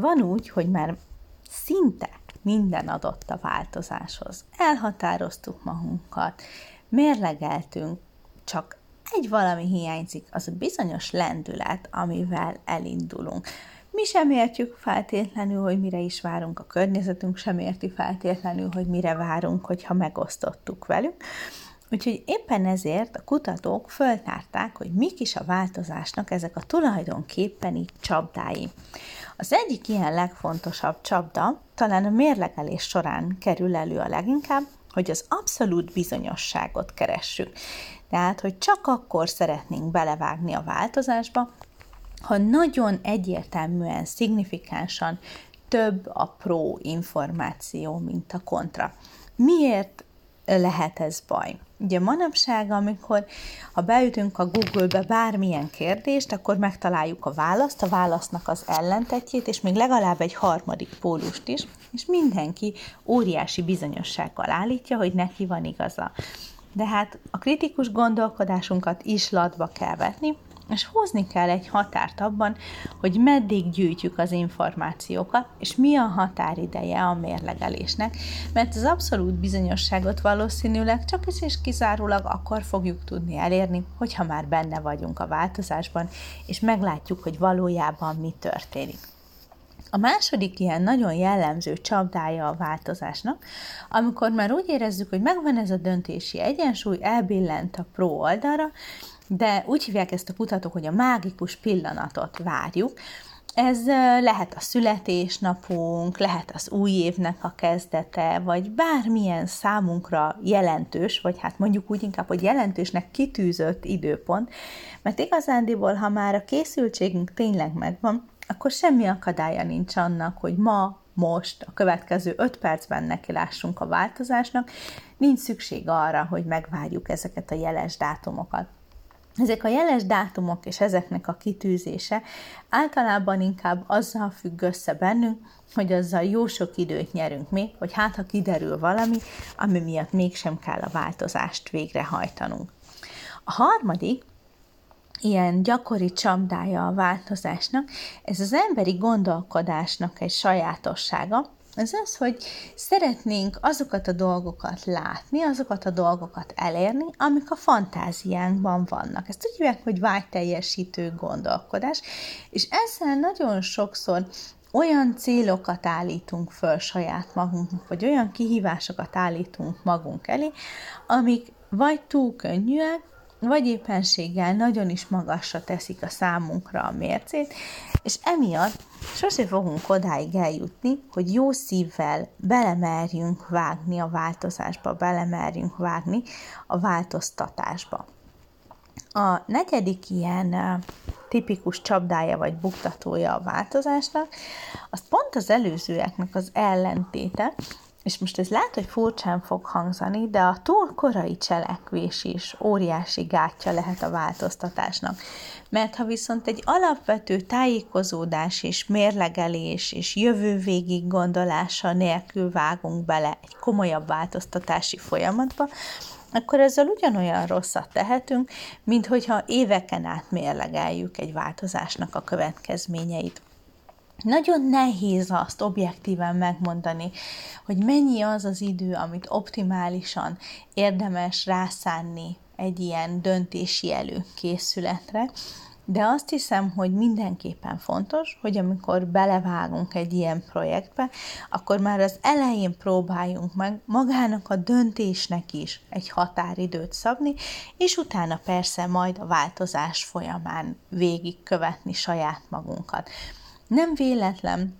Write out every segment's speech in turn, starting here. Van úgy, hogy már szinte minden adott a változáshoz. Elhatároztuk magunkat, mérlegeltünk, csak egy valami hiányzik, az a bizonyos lendület, amivel elindulunk. Mi sem értjük feltétlenül, hogy mire is várunk, a környezetünk sem érti feltétlenül, hogy mire várunk, hogyha megosztottuk velük. Úgyhogy éppen ezért a kutatók föltárták, hogy mik is a változásnak ezek a tulajdonképpen így csapdái. Az egyik ilyen legfontosabb csapda talán a mérlegelés során kerül elő a leginkább, hogy az abszolút bizonyosságot keressük. Tehát, hogy csak akkor szeretnénk belevágni a változásba, ha nagyon egyértelműen, szignifikánsan több a pró információ, mint a kontra. Miért lehet ez baj? Ugye manapság, amikor ha beütünk a Google-be bármilyen kérdést, akkor megtaláljuk a választ, a válasznak az ellentetjét, és még legalább egy harmadik pólust is, és mindenki óriási bizonyossággal állítja, hogy neki van igaza. De hát a kritikus gondolkodásunkat is latba kell vetni, és hozni kell egy határt abban, hogy meddig gyűjtjük az információkat, és mi a határideje a mérlegelésnek, mert az abszolút bizonyosságot valószínűleg csak és kizárólag akkor fogjuk tudni elérni, hogyha már benne vagyunk a változásban, és meglátjuk, hogy valójában mi történik. A második ilyen nagyon jellemző csapdája a változásnak, amikor már úgy érezzük, hogy megvan ez a döntési egyensúly, elbillent a pro oldalra, de úgy hívják ezt a kutatók, hogy a mágikus pillanatot várjuk. Ez lehet a születésnapunk, lehet az új évnek a kezdete, vagy bármilyen számunkra jelentős, vagy hát mondjuk úgy inkább, hogy jelentősnek kitűzött időpont, mert igazándiból, ha már a készültségünk tényleg megvan, akkor semmi akadálya nincs annak, hogy most, a következő 5 percben nekilássunk a változásnak, nincs szükség arra, hogy megvárjuk ezeket a jeles dátumokat. Ezek a jeles dátumok és ezeknek a kitűzése általában inkább azzal függ össze bennünk, hogy azzal jó sok időt nyerünk még, hogy hát ha kiderül valami, ami miatt mégsem kell a változást végrehajtanunk. A harmadik, ilyen gyakori csapdája a változásnak, ez az emberi gondolkodásnak egy sajátossága, ez az, hogy szeretnénk azokat a dolgokat látni, azokat a dolgokat elérni, amik a fantáziánkban vannak. Ezt úgy hívják, hogy vágyteljesítő gondolkodás, és ezzel nagyon sokszor olyan célokat állítunk föl saját magunknak, vagy olyan kihívásokat állítunk magunk elé, amik vagy túl könnyűek, vagy éppenséggel nagyon is magasra teszik a számunkra a mércét, és emiatt sose fogunk odáig eljutni, hogy jó szívvel belemerjünk vágni a változásba, belemerjünk vágni a változtatásba. A negyedik ilyen tipikus csapdája vagy buktatója a változásnak, az pont az előzőeknek az ellentéte, és most ez lehet, hogy furcsán fog hangzani, de a túl korai cselekvés is óriási gátja lehet a változtatásnak. Mert ha viszont egy alapvető tájékozódás és mérlegelés és jövővégig gondolása nélkül vágunk bele egy komolyabb változtatási folyamatba, akkor ezzel ugyanolyan rosszat tehetünk, mint hogyha éveken át mérlegeljük egy változásnak a következményeit. Nagyon nehéz azt objektíven megmondani, hogy mennyi az az idő, amit optimálisan érdemes rászánni egy ilyen döntési előkészületre, de azt hiszem, hogy mindenképpen fontos, hogy amikor belevágunk egy ilyen projektbe, akkor már az elején próbáljunk meg magának a döntésnek is egy határidőt szabni, és utána persze majd a változás folyamán végigkövetni saját magunkat. Nem véletlen,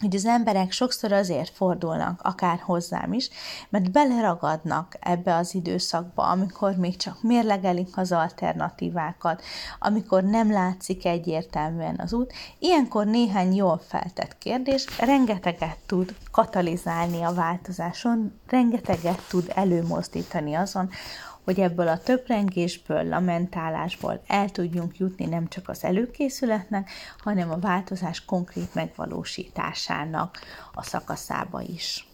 hogy az emberek sokszor azért fordulnak, akár hozzám is, mert beleragadnak ebbe az időszakba, amikor még csak mérlegelik az alternatívákat, amikor nem látszik egyértelműen az út. Ilyenkor néhány jól feltett kérdés rengeteget tud katalizálni a változáson, rengeteget tud előmozdítani azon, hogy ebből a töprengésből, lamentálásból el tudjunk jutni nem csak az előkészületnek, hanem a változás konkrét megvalósításának a szakaszába is.